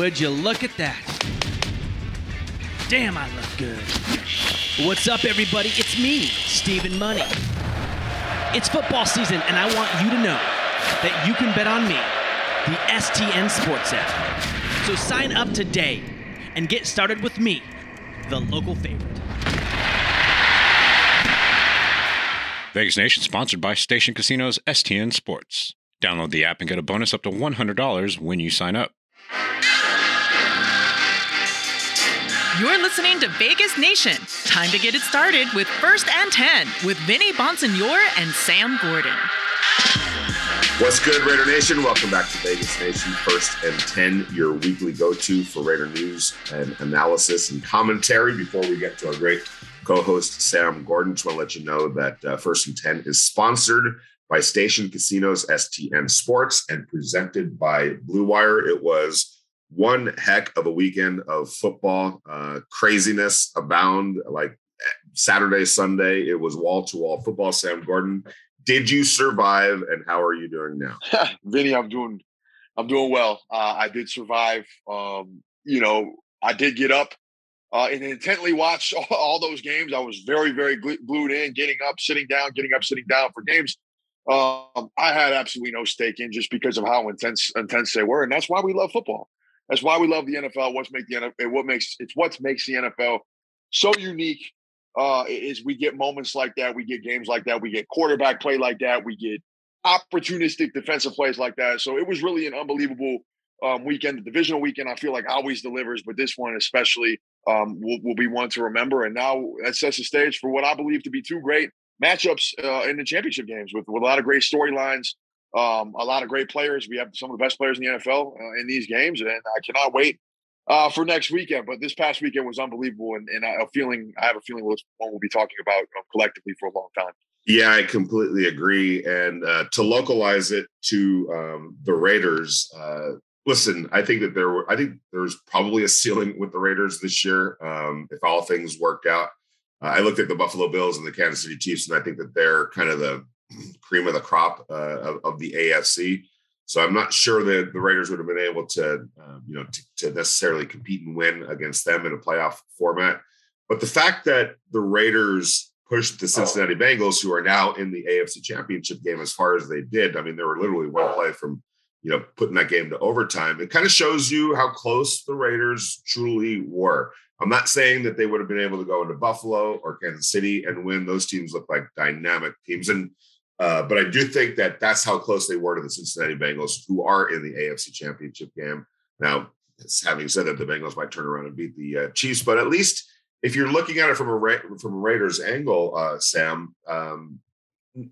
Would you look at that? Damn, I look good. What's up, everybody? It's me, Steven Money. It's football season, and I want you to know that you can bet on me, the STN Sports app. So sign up today and get started with me, the local favorite. Vegas Nation, sponsored by Station Casinos, STN Sports. Download the app and get a bonus up to $100 when you sign up. You're listening to Vegas Nation. Time to get it started with First and Ten with Vinny Bonsignore and Sam Gordon. What's good, Raider Nation? Welcome back to Vegas Nation, First and Ten, your weekly go-to for Raider news and analysis and commentary. Before we get to our great co-host Sam Gordon, just want to let you know that First and Ten is sponsored by Station Casinos, STN Sports, and presented by Blue Wire. It was one heck of a weekend of football. Craziness abound. Like Saturday, Sunday, it was wall-to-wall football. Sam Gordon, did you survive, and how are you doing now? Vinny, I'm doing well. I did survive. I did get up. And intently watched all those games. I was very, very glued in, getting up, sitting down, for games. I had absolutely no stake in, just because of how intense they were, and that's why we love football. That's why we love the NFL. What makes the NFL so unique is we get moments like that, we get games like that, we get quarterback play like that, we get opportunistic defensive plays like that. So it was really an unbelievable weekend, the divisional weekend. I feel like always delivers, but this one especially. Will be one to remember. And now that sets the stage for what I believe to be two great matchups in the championship games with a lot of great storylines, a lot of great players. We have some of the best players in the NFL in these games, and I cannot wait for next weekend. But this past weekend was unbelievable, and I have a feeling this one we'll be talking about collectively for a long time. Yeah, I completely agree. And to localize it to the Raiders, listen, I think there's probably a ceiling with the Raiders this year if all things work out. I looked at the Buffalo Bills and the Kansas City Chiefs, and I think that they're kind of the cream of the crop of the AFC. So I'm not sure that the Raiders would have been able to necessarily compete and win against them in a playoff format. But the fact that the Raiders pushed the Cincinnati Bengals, who are now in the AFC Championship game, as far as they did, I mean, they were literally one play from putting that game to overtime. It kind of shows you how close the Raiders truly were. I'm not saying that they would have been able to go into Buffalo or Kansas City and win. Those teams look like dynamic teams. And but I do think that that's how close they were to the Cincinnati Bengals, who are in the AFC Championship game. Now, having said that, the Bengals might turn around and beat the Chiefs, but at least if you're looking at it from a Raiders angle, Sam,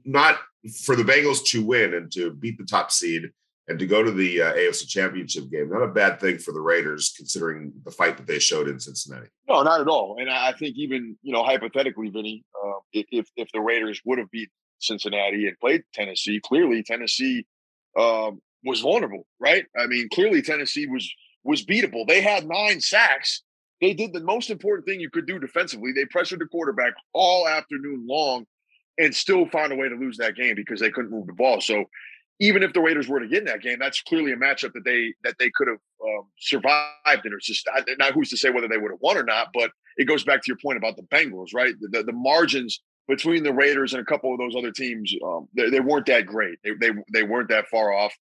not for the Bengals to win and to beat the top seed, and to go to the AFC Championship game, not a bad thing for the Raiders, considering the fight that they showed in Cincinnati. No, not at all. And I think even, hypothetically, Vinny, if the Raiders would have beat Cincinnati and played Tennessee, clearly Tennessee was vulnerable, right? I mean, clearly Tennessee was beatable. They had 9 sacks. They did the most important thing you could do defensively. They pressured the quarterback all afternoon long and still found a way to lose that game because they couldn't move the ball. So, even if the Raiders were to get in that game, that's clearly a matchup that they could have survived in. It's just not who's to say whether they would have won or not, but it goes back to your point about the Bengals, right? The margins between the Raiders and a couple of those other teams, they weren't that great. They weren't that far off.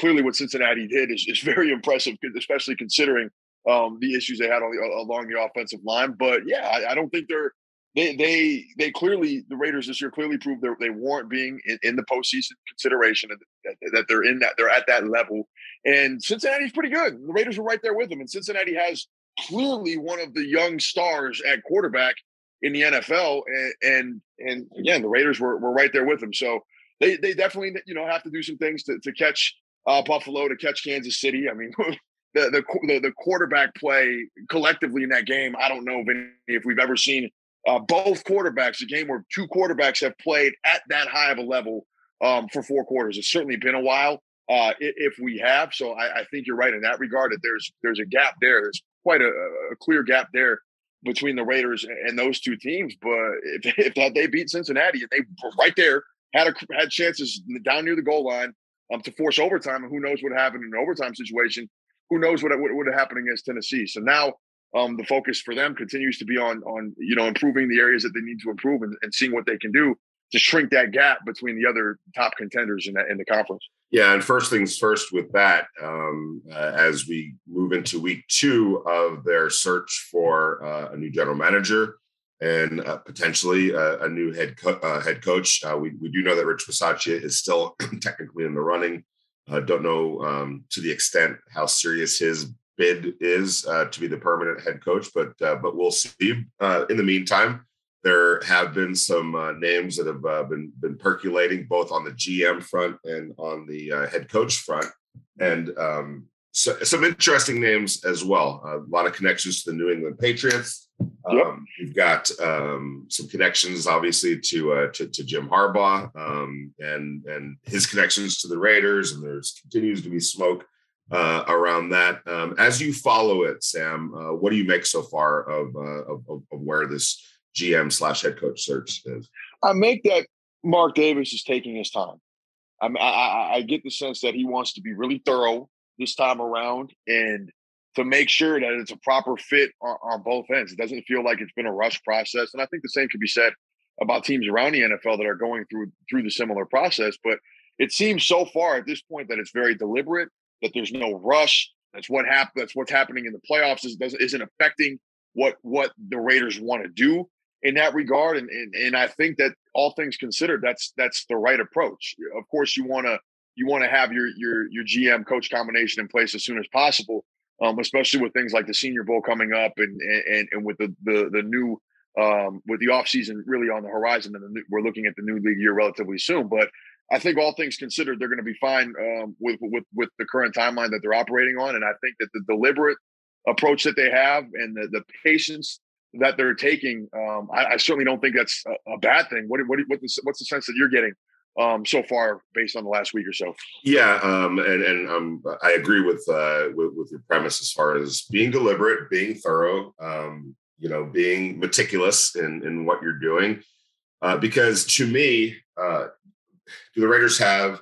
Clearly what Cincinnati did is very impressive, especially considering the issues they had along the offensive line. But yeah, I don't think they're. They clearly, the Raiders this year clearly proved that they weren't being in the postseason consideration, and that they're at that level. And Cincinnati's pretty good. The Raiders were right there with them. And Cincinnati has clearly one of the young stars at quarterback in the NFL. And again, the Raiders were right there with them. So they definitely, have to do some things to catch Buffalo, to catch Kansas City. I mean, the quarterback play collectively in that game, I don't know if we've ever seen both quarterbacks, a game where two quarterbacks have played at that high of a level for 4 quarters. It's certainly been a while if we have. So I think you're right in that regard, that there's a gap there. There's quite a clear gap there between the Raiders and those two teams. But if they beat Cincinnati, and they were right there, had chances down near the goal line, to force overtime. And who knows what happened in an overtime situation? Who knows what would have happened against Tennessee? So now the focus for them continues to be on improving the areas that they need to improve and seeing what they can do to shrink that gap between the other top contenders in the conference. Yeah, and first things first with that, as we move into week two of their search for a new general manager and potentially a new head coach. We do know that Rich Bisaccia is still technically in the running. Don't know to the extent how serious his bid is to be the permanent head coach, but we'll see. In the meantime, there have been some names that have been percolating both on the GM front and on the head coach front, and so, some interesting names as well. A lot of connections to the New England Patriots. Yep. You've got some connections, obviously, to Jim Harbaugh and his connections to the Raiders, and there's continues to be smoke around that. As you follow it, Sam, what do you make so far of where this GM/head coach search is? I make that Mark Davis is taking his time. I get the sense that he wants to be really thorough this time around and to make sure that it's a proper fit on both ends. It doesn't feel like it's been a rush process. And I think the same could be said about teams around the NFL that are going through the similar process. But it seems so far at this point that it's very deliberate, that there's no rush. That's what's happening in the playoffs. Isn't affecting what the Raiders want to do in that regard. And I think that all things considered, that's the right approach. Of course, you want to have your GM coach combination in place as soon as possible, especially with things like the Senior Bowl coming up and with the new with the offseason really on the horizon. And we're looking at the new league year relatively soon. But I think all things considered, they're going to be fine with the current timeline that they're operating on. And I think that the deliberate approach that they have and the patience that they're taking, I certainly don't think that's a bad thing. What's the sense that you're getting so far based on the last week or so? Yeah, I agree with your premise as far as being deliberate, being thorough, being meticulous in what you're doing. Because to me, do the Raiders have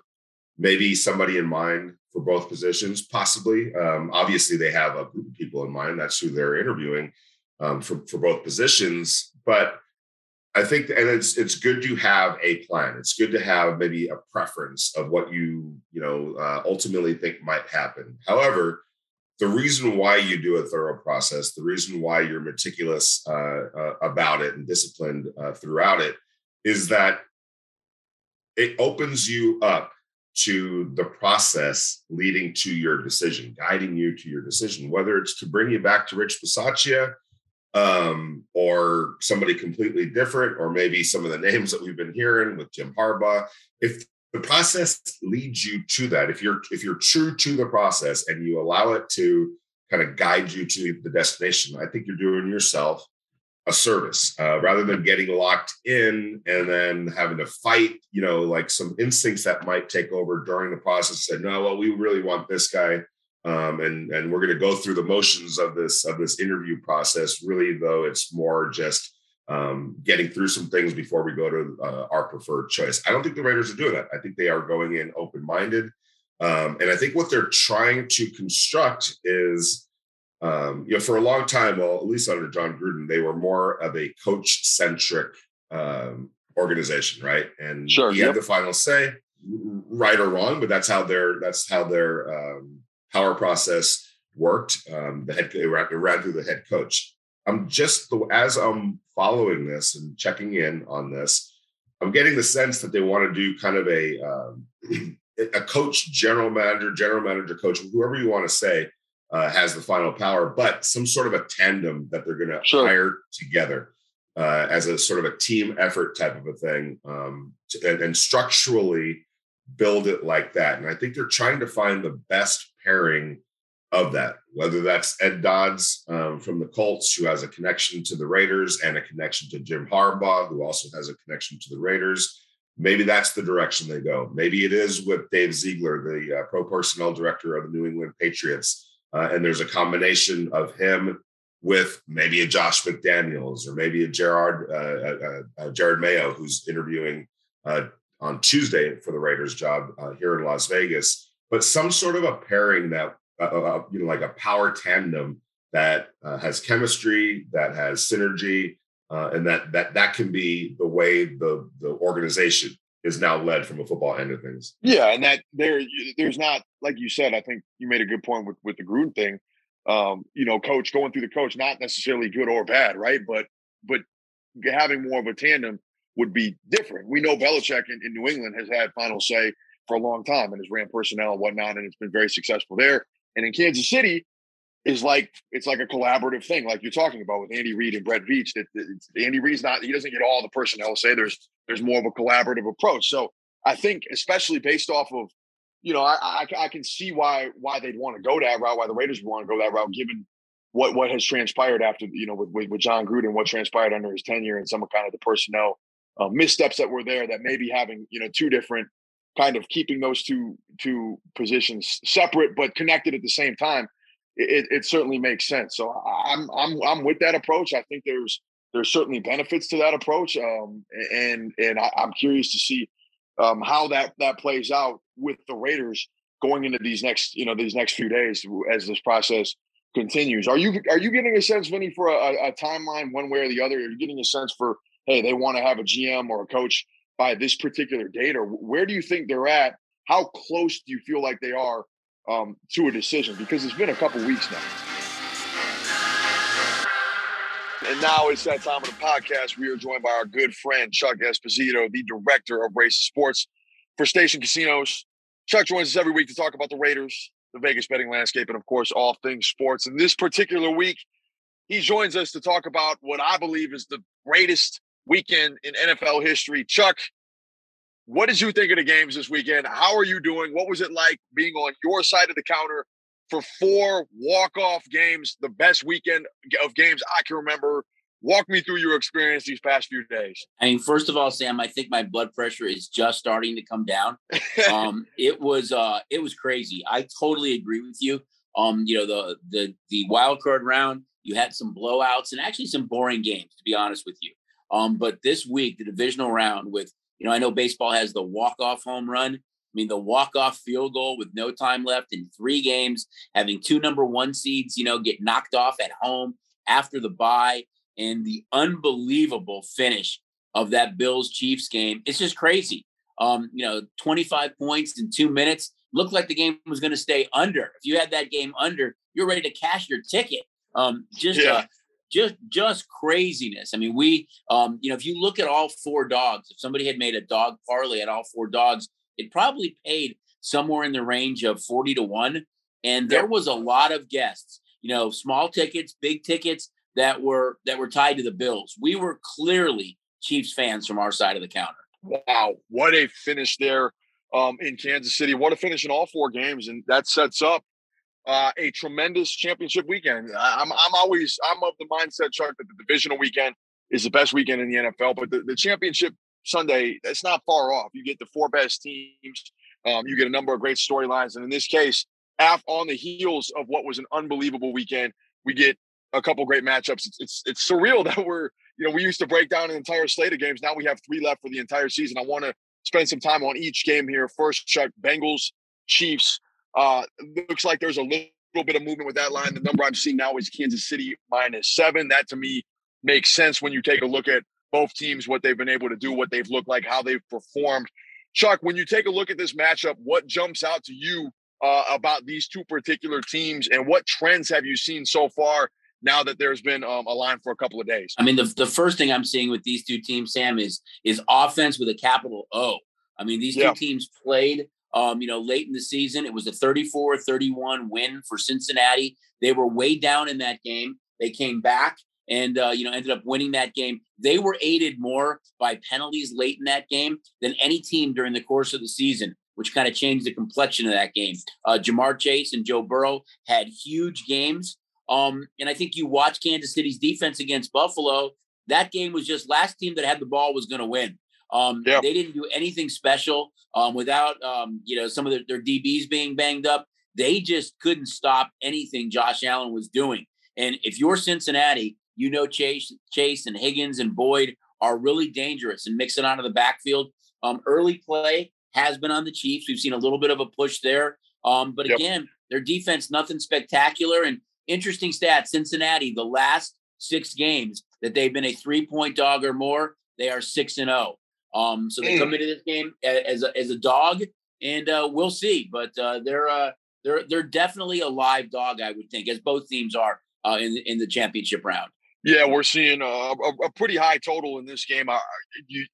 maybe somebody in mind for both positions? Possibly. Obviously, they have a group of people in mind. That's who they're interviewing for both positions. But I think, and it's good to have a plan. It's good to have maybe a preference of what you ultimately think might happen. However, the reason why you do a thorough process, the reason why you're meticulous about it and disciplined throughout it, is that it opens you up to the process leading to your decision, guiding you to your decision, whether it's to bring you back to Rich Bisaccia or somebody completely different, or maybe some of the names that we've been hearing with Jim Harbaugh. If the process leads you to that, if you're true to the process and you allow it to kind of guide you to the destination, I think you're doing yourself a service, rather than getting locked in and then having to fight, like some instincts that might take over during the process. Say, no, well, we really want this guy, and we're going to go through the motions of this interview process. Really, though, it's more just getting through some things before we go to our preferred choice. I don't think the Raiders are doing that. I think they are going in open-minded, and I think what they're trying to construct is, for a long time, well, at least under John Gruden, they were more of a coach-centric organization, right? And sure, he had the final say, right or wrong, but that's how their power process worked. It ran through the head coach. As I'm following this and checking in on this, I'm getting the sense that they want to do kind of a coach, general manager, coach, whoever you want to say, has the final power, but some sort of a tandem that they're going to hire together as a sort of a team effort type of a thing, and structurally build it like that. And I think they're trying to find the best pairing of that, whether that's Ed Dodds from the Colts, who has a connection to the Raiders, and a connection to Jim Harbaugh, who also has a connection to the Raiders. Maybe that's the direction they go. Maybe it is with Dave Ziegler, the pro personnel director of the New England Patriots. And there's a combination of him with maybe a Josh McDaniels or maybe a Jerod Mayo, who's interviewing on Tuesday for the Raiders job here in Las Vegas, but some sort of a pairing that, like a power tandem that has chemistry, that has synergy, and that can be the way the organization is now led from a football end of things. Yeah, and that there's not, like you said, I think you made a good point with the Gruden thing. Coach going through the coach, not necessarily good or bad, right? But having more of a tandem would be different. We know Belichick in New England has had final say for a long time and his Ram personnel and whatnot, and it's been very successful there. And in Kansas City, it's like a collaborative thing, like you're talking about with Andy Reid and Brett Veach. Andy Reid's not, he doesn't get all the personnel say. There's more of a collaborative approach. So I think, especially based off of, I can see why they'd want to go that route, why the Raiders would want to go that route, given what has transpired after, with John Gruden, what transpired under his tenure and some kind of the personnel missteps that were there, that maybe having, two different kind of keeping those two positions separate but connected at the same time. It certainly makes sense. So I'm with that approach. I think there's certainly benefits to that approach, and I'm curious to see how that plays out with the Raiders going into these next few days as this process continues. Are you getting a sense, Vinny, for a timeline one way or the other? Are you getting a sense for, hey, they want to have a GM or a coach by this particular date, or where do you think they're at? How close do you feel like they are to a decision, because it's been a couple weeks now? And now it's that time of the podcast. We are joined by our good friend Chuck Esposito, the director of Race Sports for Station Casinos. Chuck joins us every week to talk about the Raiders, the Vegas betting landscape, and of course, all things sports. And this particular week, he joins us to talk about what I believe is the greatest weekend in NFL history. Chuck, what did you think of the games this weekend? How are you doing? What was it like being on your side of the counter for 4 walk-off games, the best weekend of games I can remember? Walk me through your experience these past few days. I mean, first of all, Sam, I think my blood pressure is just starting to come down. It was crazy. I totally agree with you. The wild card round, you had some blowouts and actually some boring games, to be honest with you. But this week, the divisional round with, I know baseball has the walk-off home run. I mean, the walk-off field goal with no time left in 3 games, having 2 number 1 seeds, get knocked off at home after the bye, and the unbelievable finish of that Bills-Chiefs game. It's just crazy. 25 points in 2 minutes. Looked like the game was going to stay under. If you had that game under, you're ready to cash your ticket. Just craziness. I mean, we, if you look at all 4 dogs, if somebody had made a dog parlay at all 4 dogs, it probably paid somewhere in the range of 40-1. And there was a lot of guests, small tickets, big tickets that were tied to the Bills. We were clearly Chiefs fans from our side of the counter. Wow. What a finish there in Kansas City. What a finish in all 4 games. And that sets up a tremendous championship weekend. I'm of the mindset, Chuck, that the divisional weekend is the best weekend in the NFL, but the championship Sunday, that's not far off. You get the 4 best teams. You get a number of great storylines. And in this case, on the heels of what was an unbelievable weekend, we get a couple great matchups. It's surreal that we're, we used to break down an entire slate of games. Now we have 3 left for the entire season. I want to spend some time on each game here. First, Chuck, Bengals, Chiefs. Looks like there's a little bit of movement with that line. The number I'm seeing now is Kansas City -7. That to me makes sense when you take a look at both teams, what they've been able to do, what they've looked like, how they've performed. Chuck, when you take a look at this matchup, what jumps out to you about these two particular teams, and what trends have you seen so far now that there's been a line for a couple of days? I mean, the first thing I'm seeing with these two teams, Sam, is offense with a capital O. I mean, these two teams played late in the season. It was a 34-31 win for Cincinnati. They were way down in that game. They came back and, ended up winning that game. They were aided more by penalties late in that game than any team during the course of the season, which kind of changed the complexion of that game. Jamar Chase and Joe Burrow had huge games. And I think you watch Kansas City's defense against Buffalo. That game was just last team that had the ball was going to win. They didn't do anything special without, some of their DBs being banged up. They just couldn't stop anything Josh Allen was doing. And if you're Cincinnati, Chase and Higgins and Boyd are really dangerous and mixing out of the backfield. Early play has been on the Chiefs. We've seen a little bit of a push there. But again, their defense, nothing spectacular. And interesting stats, Cincinnati, the last 6 games that they've been a 3-point dog or more, they are 6-0. So they come into this game as a dog, and we'll see. But they're definitely a live dog, I would think, as both teams are in the championship round. Yeah, we're seeing a pretty high total in this game.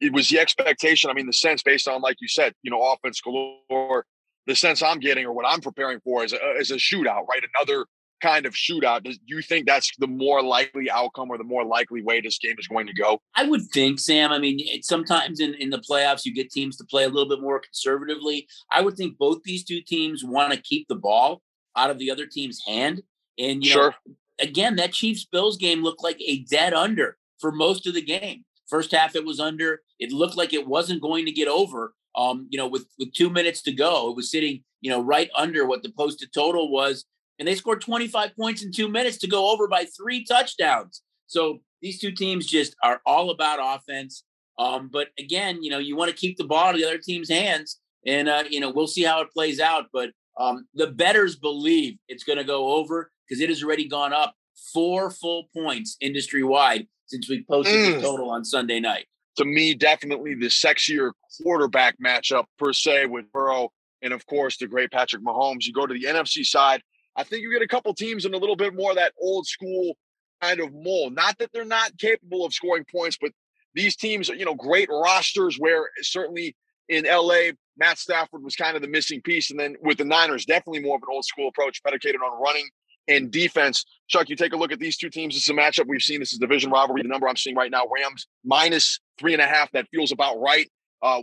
It was the expectation. I mean, the sense based on, like you said, offense galore. The sense I'm getting, or what I'm preparing for, is a shootout, right? Another kind of shootout. Do you think that's the more likely outcome, or the more likely way this game is going to go? I would think, Sam. I mean, sometimes in the playoffs, you get teams to play a little bit more conservatively. I would think both these two teams want to keep the ball out of the other team's hand. And, again, that Chiefs-Bills game looked like a dead under for most of the game. First half, it was under. It looked like it wasn't going to get over. With 2 minutes to go, it was sitting, right under what the posted total was. And they scored 25 points in 2 minutes to go over by 3 touchdowns. So these two teams just are all about offense. But again, you want to keep the ball in the other team's hands. And, we'll see how it plays out. But the bettors believe it's going to go over, because it has already gone up 4 full points industry-wide since we posted the total on Sunday night. To me, definitely the sexier quarterback matchup per se with Burrow and, of course, the great Patrick Mahomes. You go to the NFC side, I think you get a couple teams in a little bit more of that old-school kind of mold. Not that they're not capable of scoring points, but these teams, great rosters, where certainly in L.A., Matt Stafford was kind of the missing piece. And then with the Niners, definitely more of an old-school approach predicated on running and defense. Chuck, you take a look at these two teams. This is a matchup we've seen. This is division rivalry. The number I'm seeing right now, Rams minus 3.5. That feels about right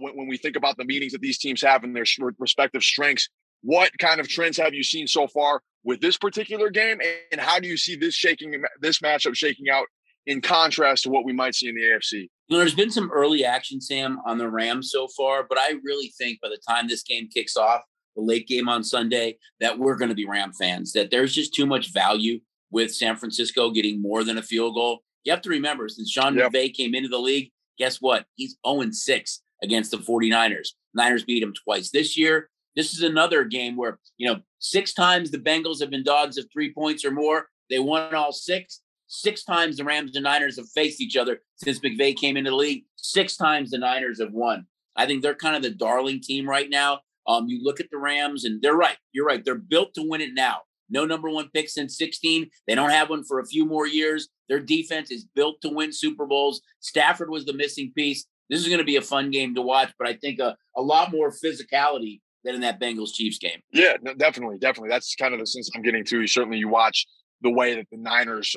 when we think about the meetings that these teams have and their respective strengths. What kind of trends have you seen so far with this particular game? And how do you see this matchup shaking out in contrast to what we might see in the AFC? There's been some early action, Sam, on the Rams so far, but I really think by the time this game kicks off, the late game on Sunday, that we're going to be Ram fans, that there's just too much value with San Francisco getting more than a field goal. You have to remember, since Sean McVay came into the league, guess what? He's 0-6 against the 49ers. Niners beat him twice this year. This is another game where, 6 times the Bengals have been dogs of 3 points or more. They won all 6. 6 times the Rams and Niners have faced each other since McVay came into the league. 6 times the Niners have won. I think they're kind of the darling team right now. You look at the Rams, and they're right. You're right. They're built to win it now. No number one pick since 2016. They don't have one for a few more years. Their defense is built to win Super Bowls. Stafford was the missing piece. This is going to be a fun game to watch, but I think a lot more physicality than in that Bengals-Chiefs game. Yeah, no, definitely, definitely. That's kind of the sense I'm getting to. Certainly you watch the way that the Niners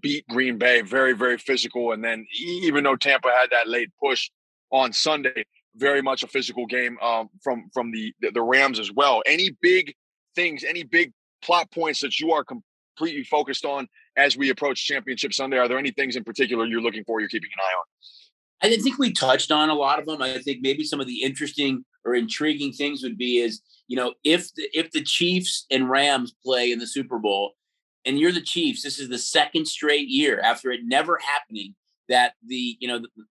beat Green Bay, very, very physical. And then even though Tampa had that late push on Sunday, very much a physical game from the Rams as well. Any big things, any big plot points that you are completely focused on as we approach Championship Sunday? Are there any things in particular you're looking for, you're keeping an eye on? I think we touched on a lot of them. I think maybe some of the interesting or intriguing things would be is, if the Chiefs and Rams play in the Super Bowl, and you're the Chiefs, this is the 2nd straight year after it never happening that the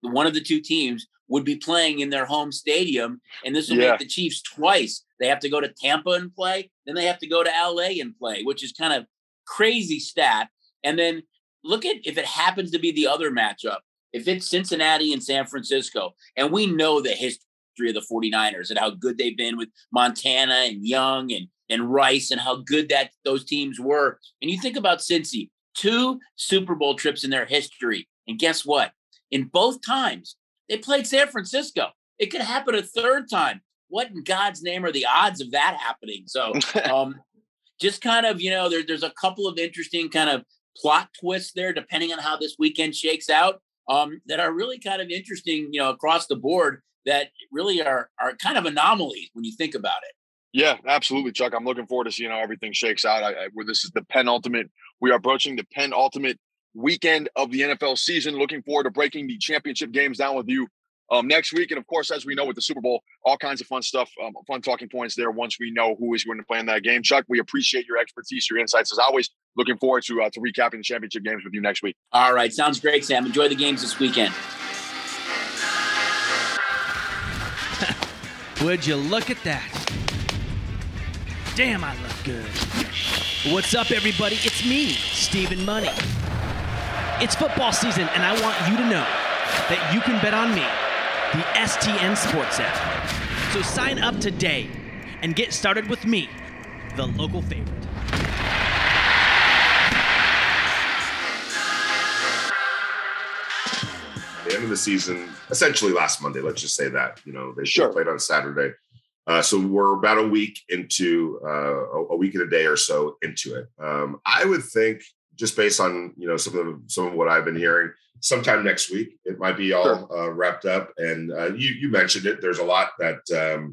one of the two teams would be playing in their home stadium. And this will make the Chiefs twice. They have to go to Tampa and play. Then they have to go to LA and play, which is kind of crazy stat. And then look at if it happens to be the other matchup, if it's Cincinnati and San Francisco, and we know the history of the 49ers and how good they've been with Montana and Young and Rice and how good that those teams were. And you think about Cincy, 2 Super Bowl trips in their history. And guess what? In both times, they played San Francisco. It could happen a 3rd time. What in God's name are the odds of that happening? So just kind of, there's a couple of interesting kind of plot twists there, depending on how this weekend shakes out, that are really kind of interesting, across the board, that really are kind of anomalies when you think about it. Yeah, absolutely, Chuck. I'm looking forward to seeing how everything shakes out. Where this is the penultimate. We are approaching the penultimate weekend of the NFL season. Looking forward to breaking the championship games down with you next week. And of course, as we know, with the Super Bowl, all kinds of fun stuff, fun talking points there once we know who is going to play in that game. Chuck, we appreciate your expertise, your insights as always. Looking forward to recapping the championship games with you next week. All right. Sounds great, Sam. Enjoy the games this weekend. Would you look at that? Damn, I look good. What's up, everybody? It's me, Steven Money. It's football season, and I want you to know that you can bet on me, the STN Sports app. So sign up today and get started with me, the local favorite. The end of the season, essentially last Monday, let's just say that, you know, they played on Saturday. So we're about a week into a week and a day or so into it. I would think just based on, you know, some of what I've been hearing, sometime next week, it might be all wrapped up. And you mentioned it. There's a lot that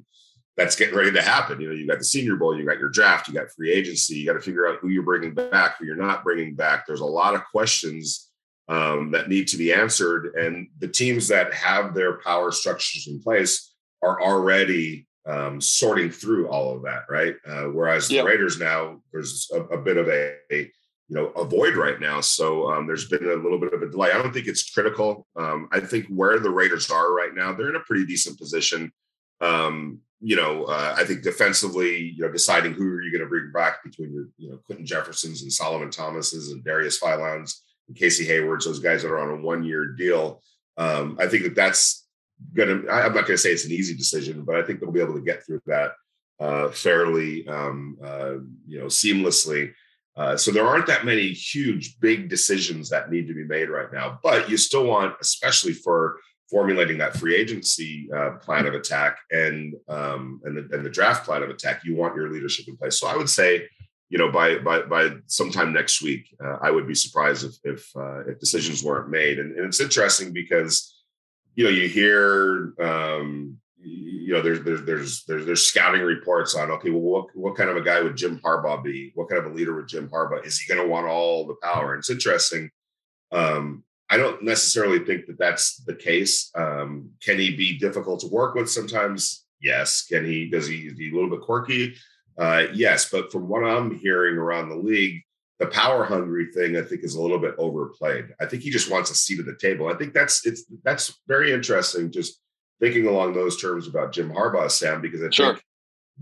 that's getting ready to happen. You know, you got the Senior Bowl, you got your draft, you got free agency, you got to figure out who you're bringing back, who you're not bringing back. There's a lot of questions that need to be answered. And the teams that have their power structures in place are already sorting through all of that, right? Whereas the Raiders now, there's a bit of a void right now. So there's been a little bit of a delay. I don't think it's critical. I think where the Raiders are right now, they're in a pretty decent position. I think defensively, you know, deciding who are you going to bring back between your, you know, Quentin Jeffersons and Solomon Thomases and Darius Phylons and Casey Haywards, those guys that are on a one-year deal. I think that's going to, I'm not going to say it's an easy decision, but I think they'll be able to get through that fairly, seamlessly. So there aren't that many huge, big decisions that need to be made right now, but you still want, especially for formulating that free agency plan of attack and the draft plan of attack, you want your leadership in place. So I would say, you know, by sometime next week, I would be surprised if decisions weren't made. And it's interesting because, you know, you hear, you know, there's scouting reports on, okay, well, what kind of a guy would Jim Harbaugh be? What kind of a leader would Jim Harbaugh? Is he going to want all the power? And it's interesting. I don't necessarily think that that's the case. Can he be difficult to work with sometimes? Yes. Is he a little bit quirky? Yes. But from what I'm hearing around the league, the power hungry thing, I think, is a little bit overplayed. I think he just wants a seat at the table. I think that's very interesting. Just thinking along those terms about Jim Harbaugh, Sam, because I think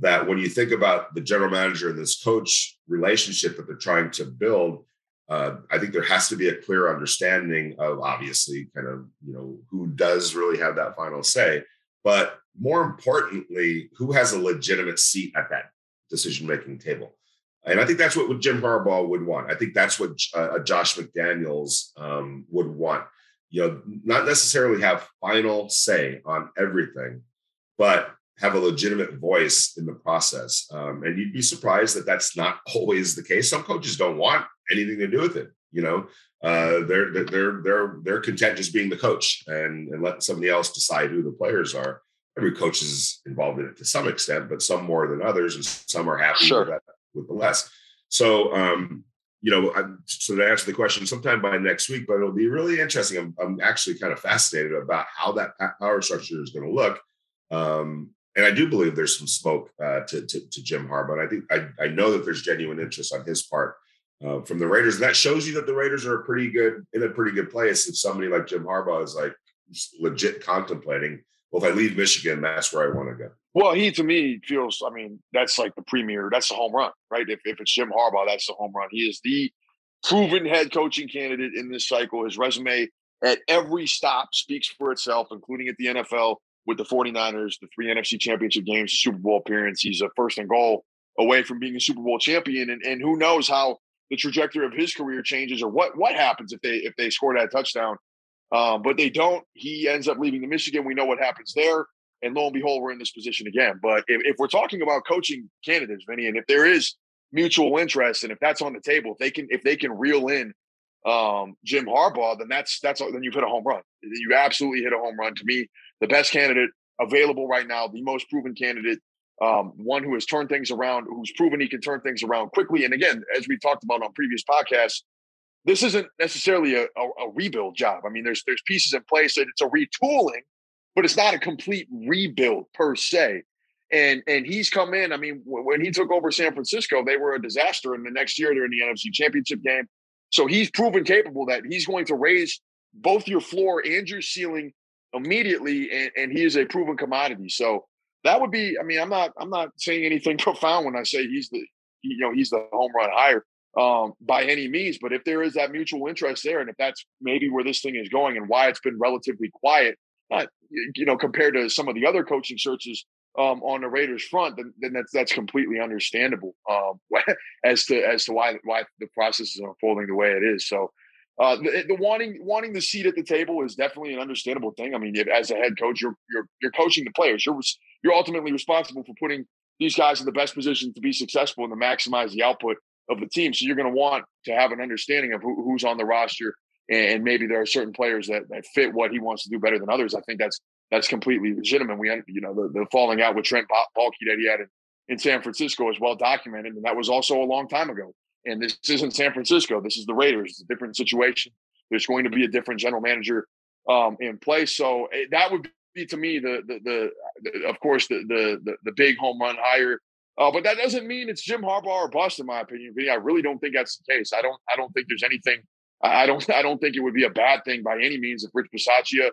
that when you think about the general manager and this coach relationship that they're trying to build, I think there has to be a clear understanding of, obviously, kind of, you know, who does really have that final say, but more importantly, who has a legitimate seat at that decision-making table. And I think that's what Jim Harbaugh would want. I think that's what Josh McDaniels would want. You know, not necessarily have final say on everything, but have a legitimate voice in the process. And you'd be surprised that that's not always the case. Some coaches don't want anything to do with it. You know, they're content just being the coach and letting somebody else decide who the players are. Every coach is involved in it to some extent, but some more than others, and some are happy with the less. So, so to answer the question, sometime by next week, but it'll be really interesting. I'm actually kind of fascinated about how that power structure is going to look. And I do believe there's some smoke to Jim Harbaugh. And I think I know that there's genuine interest on his part from the Raiders. And that shows you that the Raiders are in a pretty good place. If somebody like Jim Harbaugh is like legit contemplating, well, if I leave Michigan, that's where I want to go. Well, he, to me, feels, I mean, that's like the premier, that's the home run, right? If it's Jim Harbaugh, that's the home run. He is the proven head coaching candidate in this cycle. His resume at every stop speaks for itself, including at the NFL with the 49ers, the 3 NFC Championship games, the Super Bowl appearance. He's a first and goal away from being a Super Bowl champion. And who knows how the trajectory of his career changes or what happens if they score that touchdown. But they don't. He ends up leaving the Michigan. We know what happens there. And lo and behold, we're in this position again. But if we're talking about coaching candidates, Vinny, and if there is mutual interest, and if that's on the table, if they can reel in Jim Harbaugh, then then you've hit a home run. You absolutely hit a home run. To me, the best candidate available right now, the most proven candidate, one who has turned things around, who's proven he can turn things around quickly. And again, as we talked about on previous podcasts, this isn't necessarily a rebuild job. I mean, there's pieces in place that it's a retooling, but it's not a complete rebuild per se. And he's come in. I mean, when he took over San Francisco, they were a disaster. And the next year, they're in the NFC Championship game. So he's proven capable that he's going to raise both your floor and your ceiling immediately. And he is a proven commodity. So that would be, I mean, I'm not saying anything profound when I say he's the home run hire by any means, but if there is that mutual interest there, and if that's maybe where this thing is going and why it's been relatively quiet, not, you know, compared to some of the other coaching searches on the Raiders front, then that's completely understandable as to why the process is unfolding the way it is. So the wanting the seat at the table is definitely an understandable thing. I mean, if, as a head coach, you're coaching the players. You're ultimately responsible for putting these guys in the best position to be successful and to maximize the output of the team. So you're going to want to have an understanding of who's on the roster, and maybe there are certain players that fit what he wants to do better than others. I think that's completely legitimate. We, you know, the falling out with Trent Baalke that he had in San Francisco is well documented, and that was also a long time ago. And this isn't San Francisco. This is the Raiders. It's a different situation. There's going to be a different general manager in place. So that would be, to me, of course the big home run hire. But that doesn't mean it's Jim Harbaugh or bust, in my opinion. I really don't think that's the case. I don't think there's anything. I don't think it would be a bad thing by any means if Rich Bisaccia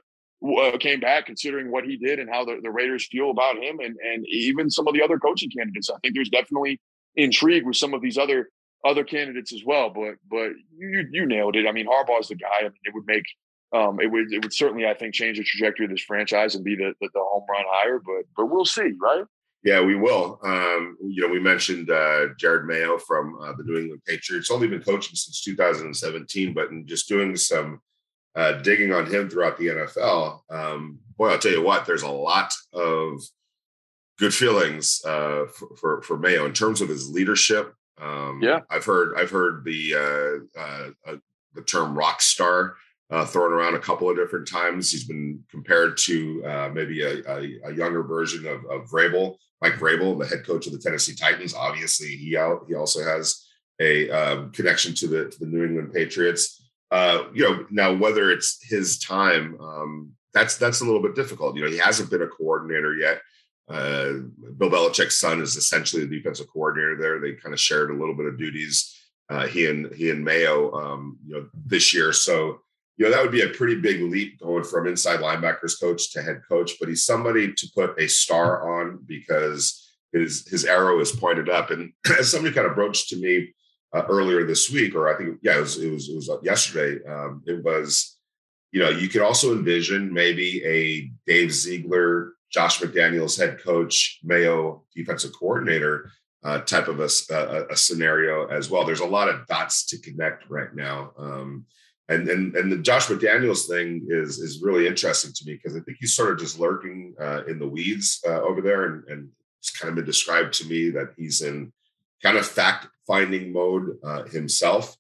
came back, considering what he did and how the Raiders feel about him, and even some of the other coaching candidates. I think there's definitely intrigue with some of these other candidates as well. But you nailed it. I mean, Harbaugh's the guy. I mean, it would make it would certainly, I think, change the trajectory of this franchise and be the home run hire. But we'll see, right? Yeah, we will. You know, we mentioned Jerod Mayo from the New England Patriots. Only been coaching since 2017, but in just doing some digging on him throughout the NFL, boy, I'll tell you what, there's a lot of good feelings for Mayo in terms of his leadership. Yeah, I've heard the term rock star thrown around a couple of different times. He's been compared to maybe a younger version of Vrabel, Mike Vrabel, the head coach of the Tennessee Titans. Obviously, he also has a connection to the New England Patriots. You know, now whether it's his time, that's a little bit difficult. You know, he hasn't been a coordinator yet. Bill Belichick's son is essentially the defensive coordinator there. They kind of shared a little bit of duties. He and Mayo, you know, this year. So, you know, that would be a pretty big leap going from inside linebackers coach to head coach, but he's somebody to put a star on because his arrow is pointed up. And as somebody kind of broached to me earlier this week, or I think, yeah, it was yesterday. It was, you know, you could also envision maybe a Dave Ziegler, Josh McDaniels, head coach, Mayo, defensive coordinator type of a scenario as well. There's a lot of dots to connect right now. And the Josh McDaniels thing is really interesting to me because I think he's sort of just lurking in the weeds over there, and it's kind of been described to me that he's in kind of fact-finding mode himself.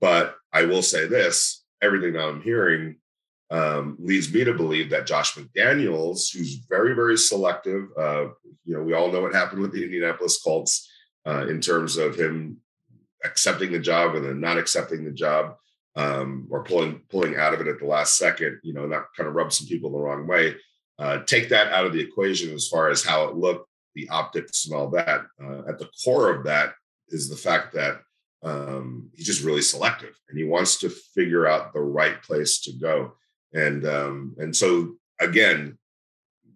But I will say this, everything that I'm hearing leads me to believe that Josh McDaniels, who's very, very selective, you know, we all know what happened with the Indianapolis Colts in terms of him accepting the job and then not accepting the job. Or pulling out of it at the last second, you know, and that kind of rubs some people the wrong way. Take that out of the equation as far as how it looked, the optics and all that. At the core of that is the fact that he's just really selective and he wants to figure out the right place to go. And so, again,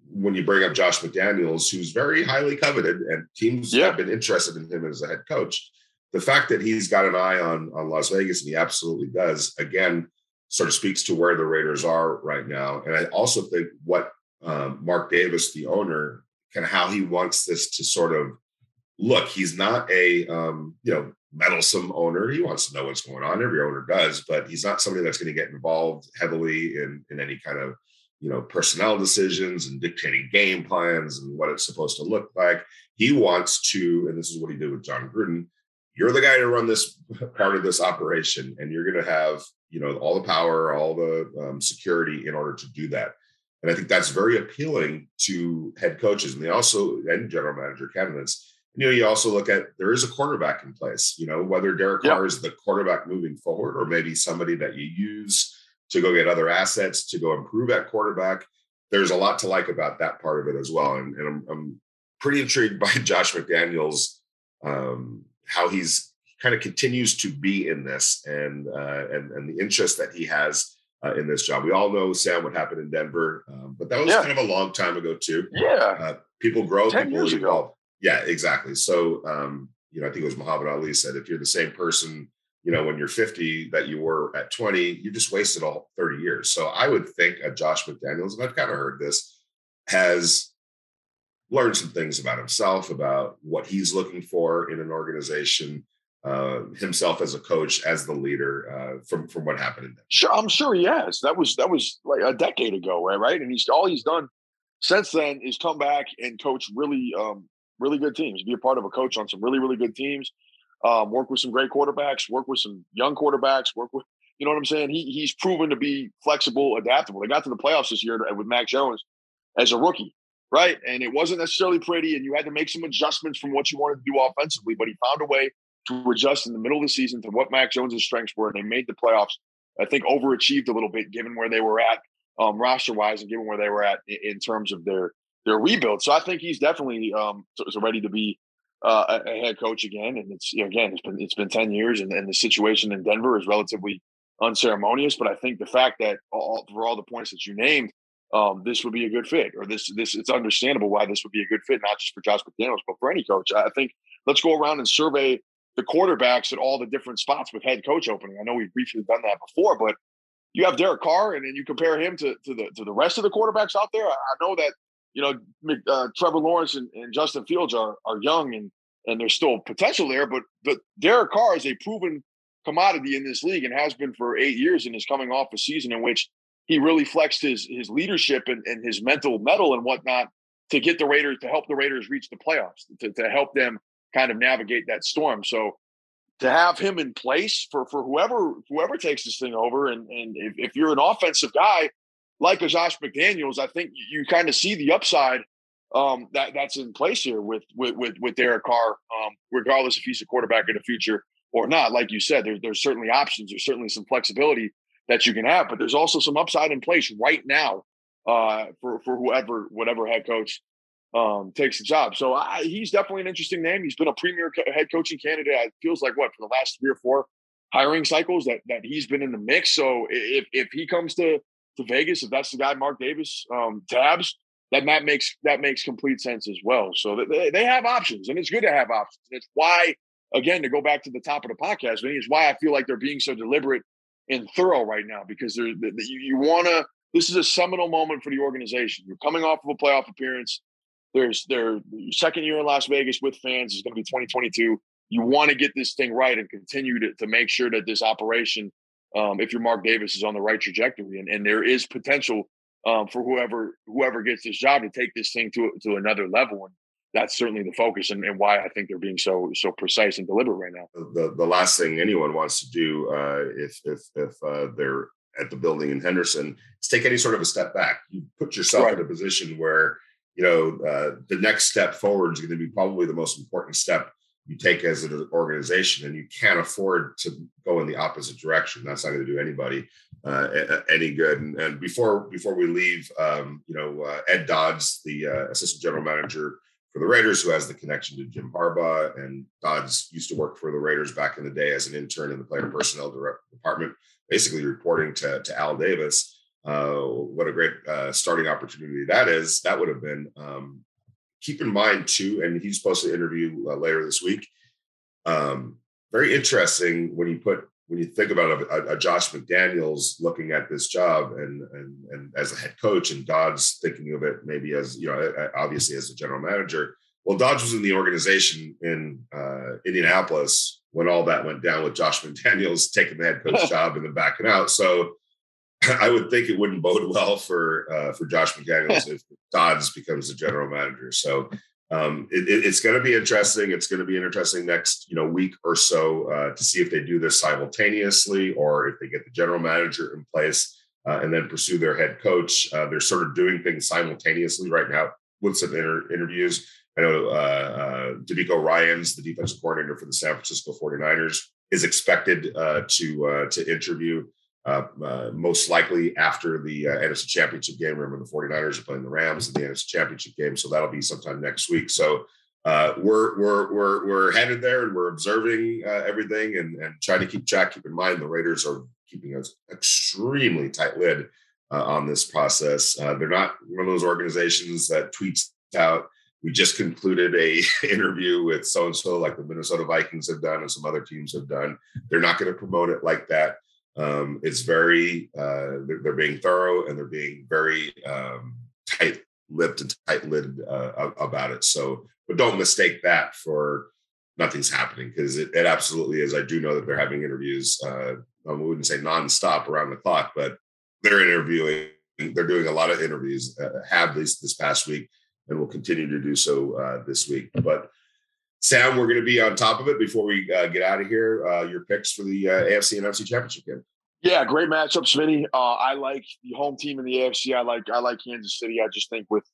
when you bring up Josh McDaniels, who's very highly coveted and teams have been interested in him as a head coach, the fact that he's got an eye on Las Vegas, and he absolutely does, again, sort of speaks to where the Raiders are right now. And I also think what Mark Davis, the owner, kind of how he wants this to sort of look. He's not a, you know, meddlesome owner. He wants to know what's going on. Every owner does, but he's not somebody that's going to get involved heavily in any kind of, you know, personnel decisions and dictating game plans and what it's supposed to look like. He wants to, and this is what he did with John Gruden, you're the guy to run this part of this operation, and you're going to have, you know, all the power, all the security in order to do that. And I think that's very appealing to head coaches and general manager candidates. You know, you also look at, there is a quarterback in place, you know, whether Derek Carr is the quarterback moving forward, or maybe somebody that you use to go get other assets to go improve at quarterback. There's a lot to like about that part of it as well. And I'm pretty intrigued by Josh McDaniels, how he's kind of continues to be in this and the interest that he has in this job. We all know, Sam, what happened in Denver, but that was kind of a long time ago too. Yeah. People grow, 10 people years evolve. Ago. Yeah, exactly. So, I think it was Muhammad Ali said, if you're the same person, when you're 50 that you were at 20, you just wasted all 30 years. So I would think a Josh McDaniels, and I've kind of heard this, has learned some things about himself, about what he's looking for in an organization, himself as a coach, as the leader, from what happened in that. Sure, I'm sure he has. That was like a decade ago, right? And he's done since then is come back and coach really good teams, be a part of a coach on some really good teams, work with some great quarterbacks, work with some young quarterbacks, work with, you know what I'm saying? He's proven to be flexible, adaptable. They got to the playoffs this year with Mac Jones as a rookie, right? And it wasn't necessarily pretty, and you had to make some adjustments from what you wanted to do offensively, but he found a way to adjust in the middle of the season to what Mac Jones' strengths were, and they made the playoffs. I think overachieved a little bit given where they were at roster-wise and given where they were at in terms of their rebuild. So I think he's definitely ready to be a head coach again. And it's been 10 years, and the situation in Denver is relatively unceremonious. But I think the fact that for all the points that you named, this would be a good fit, or this it's understandable why this would be a good fit, not just for Josh McDaniels, but for any coach. I think let's go around and survey the quarterbacks at all the different spots with head coach opening. I know we've briefly done that before, but you have Derek Carr, and then you compare him to the rest of the quarterbacks out there. I know that Trevor Lawrence and Justin Fields are young and there's still potential there, but Derek Carr is a proven commodity in this league and has been for 8 years, and is coming off a season in which he really flexed his leadership and his mental mettle and whatnot to get the Raiders, to help the Raiders reach the playoffs, to help them kind of navigate that storm. So to have him in place for whoever takes this thing over, and if you're an offensive guy like a Josh McDaniels, I think you kind of see the upside that's in place here with Derek Carr, regardless if he's a quarterback in the future or not. Like you said, there's certainly options. There's certainly some flexibility that you can have, but there's also some upside in place right now for whatever head coach takes the job. So he's definitely an interesting name. He's been a premier head coaching candidate. It feels like for the last 3 or 4 hiring cycles that he's been in the mix. So if he comes to Vegas, if that's the guy Mark Davis tabs, that makes complete sense as well. So they have options, and it's good to have options. It's why, again, to go back to the top of the podcast, it's why I feel like they're being so deliberate and thorough right now, because you want to. This is a seminal moment for the organization. You're coming off of a playoff appearance. There's their second year in Las Vegas with fans is going to be 2022. You want to get this thing right and continue to make sure that this operation, if you're Mark Davis, is on the right trajectory, and there is potential for whoever gets this job to take this thing to another level. And that's certainly the focus, and why I think they're being so precise and deliberate right now. The last thing anyone wants to do if they're at the building in Henderson is take any sort of a step back. You put yourself in a position where the next step forward is going to be probably the most important step you take as an organization, and you can't afford to go in the opposite direction. That's not going to do anybody any good. And before we leave, Ed Dodds, the assistant general manager for the Raiders, who has the connection to Jim Harbaugh, and Dodds used to work for the Raiders back in the day as an intern in the player personnel department, basically reporting to Al Davis. What a great starting opportunity that is. That would have been, keep in mind too, and he's supposed to interview later this week. Very interesting when you think about a Josh McDaniels looking at this job and as a head coach, and Dodds thinking of it maybe as, obviously as a general manager. Well, Dodds was in the organization in Indianapolis when all that went down with Josh McDaniels taking the head coach job and then backing out. So I would think it wouldn't bode well for Josh McDaniels if Dodds becomes the general manager. So it's going to be interesting. It's going to be interesting next week or so to see if they do this simultaneously, or if they get the general manager in place and then pursue their head coach. They're sort of doing things simultaneously right now with some interviews. I know D'Amico Ryans, the defensive coordinator for the San Francisco 49ers, is expected to interview. Most likely after the NFC Championship game. Remember, the 49ers are playing the Rams in the NFC Championship game, so that'll be sometime next week. So we're headed there, and we're observing everything and trying to keep track. Keep in mind, the Raiders are keeping an extremely tight lid on this process. They're not one of those organizations that tweets out, we just concluded a interview with so-and-so, like the Minnesota Vikings have done and some other teams have done. They're not going to promote it like that. It's very, they're being thorough and they're being very tight-lipped and tight-lidded about it. So, but don't mistake that for nothing's happening, because it absolutely is. I do know that they're having interviews. I wouldn't say nonstop around the clock, but they're interviewing. They're doing a lot of interviews, have this past week, and will continue to do so this week. But Sam, we're going to be on top of it before we get out of here. Your picks for the AFC and NFC Championship game. Yeah, great matchups, Vinny. I like the home team in the AFC. I like Kansas City. I just think with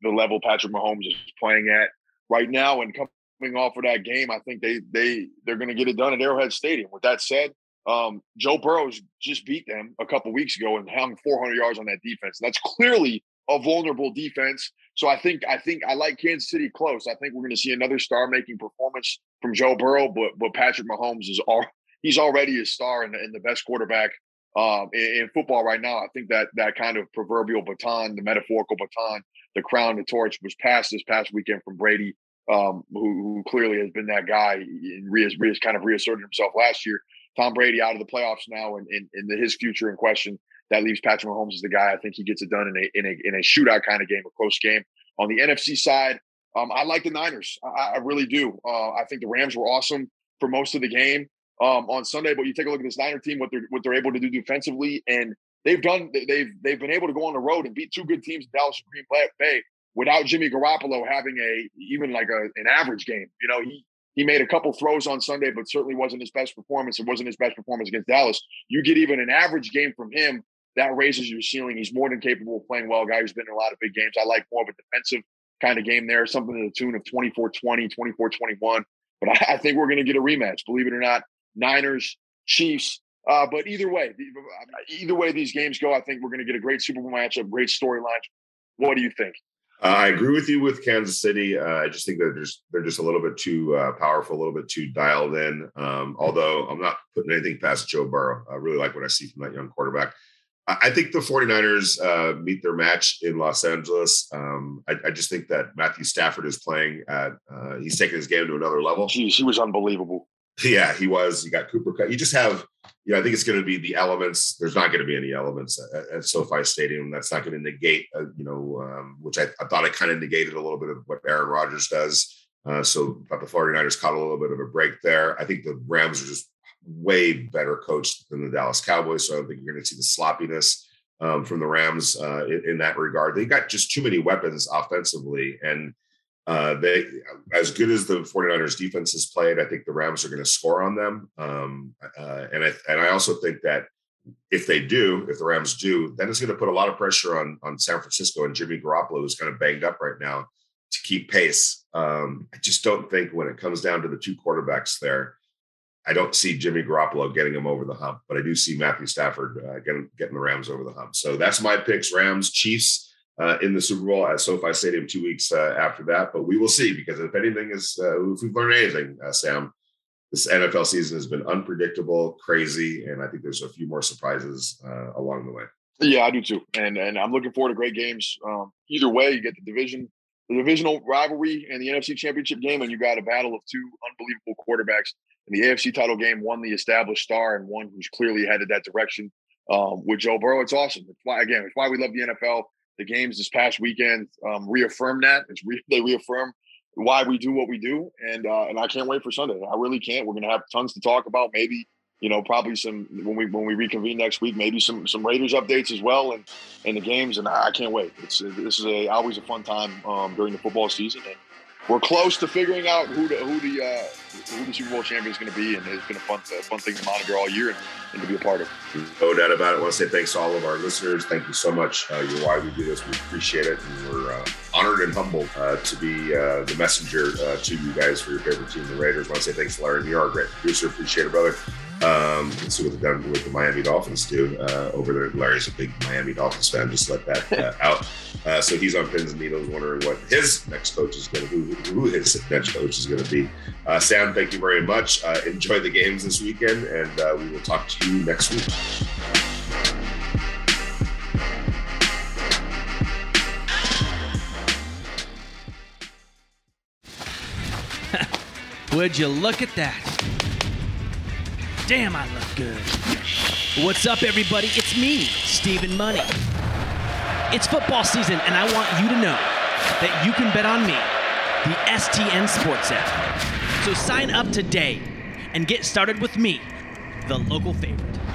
the level Patrick Mahomes is playing at right now and coming off of that game, I think they're going to get it done at Arrowhead Stadium. With that said, Joe Burrow's just beat them a couple weeks ago and hung 400 yards on that defense. That's clearly a vulnerable defense. So I think I like Kansas City close. I think we're going to see another star-making performance from Joe Burrow, but Patrick Mahomes he's already a star and the best quarterback in football right now. I think that kind of proverbial baton, the metaphorical baton, the crown, the torch was passed this past weekend from Brady, who clearly has been that guy and kind of reasserted himself last year. Tom Brady out of the playoffs now, and his future in question. That leaves Patrick Mahomes as the guy. I think he gets it done in a shootout kind of game, a close game. On the NFC side, I like the Niners. I really do. I think the Rams were awesome for most of the game on Sunday. But you take a look at this Niner team, what they're able to do defensively, and they've been able to go on the road and beat two good teams, Dallas and Green Bay, without Jimmy Garoppolo having an average game. You know, he made a couple throws on Sunday, but certainly wasn't his best performance. It wasn't his best performance against Dallas. You get even an average game from him. That raises your ceiling. He's more than capable of playing well. A guy who's been in a lot of big games. I like more of a defensive kind of game there, something to the tune of 24-20, 24-21. But I think we're going to get a rematch, believe it or not. Niners, Chiefs. But either way these games go, I think we're going to get a great Super Bowl matchup, great storylines. What do you think? I agree with you with Kansas City. I just think they're just a little bit too powerful, a little bit too dialed in. Although I'm not putting anything past Joe Burrow. I really like what I see from that young quarterback. I think the 49ers meet their match in Los Angeles. I just think that Matthew Stafford is playing he's taking his game to another level. Jeez, he was unbelievable. Yeah, he was. You got Cooper Kupp. You just have, I think it's going to be the elements. There's not going to be any elements at SoFi Stadium. That's not going to negate, which I thought it kind of negated a little bit of what Aaron Rodgers does. So the 49ers caught a little bit of a break there. I think the Rams are just way better coached than the Dallas Cowboys. So I don't think you're going to see the sloppiness from the Rams in that regard. They got just too many weapons offensively. And they, as good as the 49ers defense has played, I think the Rams are going to score on them. And I also think that if the Rams do, then it's going to put a lot of pressure on San Francisco and Jimmy Garoppolo, who's kind of banged up right now, to keep pace. I just don't think when it comes down to the two quarterbacks there, I don't see Jimmy Garoppolo getting him over the hump, but I do see Matthew Stafford getting the Rams over the hump. So that's my picks, Rams, Chiefs in the Super Bowl at SoFi Stadium 2 weeks after that. But we will see, because if anything is, if we've learned anything, Sam, this NFL season has been unpredictable, crazy, and I think there's a few more surprises along the way. Yeah, I do too. And I'm looking forward to great games. Either way, you get the divisional rivalry and the NFC Championship game, and you got a battle of two unbelievable quarterbacks. In the AFC title game, one the established star and one who's clearly headed that direction with Joe Burrow. It's awesome. It's why we love the NFL. The games this past weekend reaffirm that. They reaffirm why we do what we do. And I can't wait for Sunday. I really can't. We're going to have tons to talk about. Maybe, probably some when we reconvene next week, maybe some Raiders updates as well and the games. And I can't wait. This is always a fun time during the football season. And we're close to figuring out who the Super Bowl champion is going to be, and it's been a fun thing to monitor all year and to be a part of. No doubt about it. I want to say thanks to all of our listeners. Thank you so much. You're why we do this. We appreciate it, and we're honored and humbled to be the messenger to you guys for your favorite team, the Raiders. I want to say thanks to Larry, you're our great producer. Appreciate it, brother. So what the Miami Dolphins do over there. Larry's a big Miami Dolphins fan, just let that out. So he's on pins and needles wondering what his next coach is going to be, who his next coach is going to be. Sam, thank you very much. Enjoy the games this weekend, and we will talk to you next week. Would you look at that? Damn, I look good. What's up, everybody? It's me, Steven Money. It's football season, and I want you to know that you can bet on me, the STN Sports app. So sign up today and get started with me, the local favorite.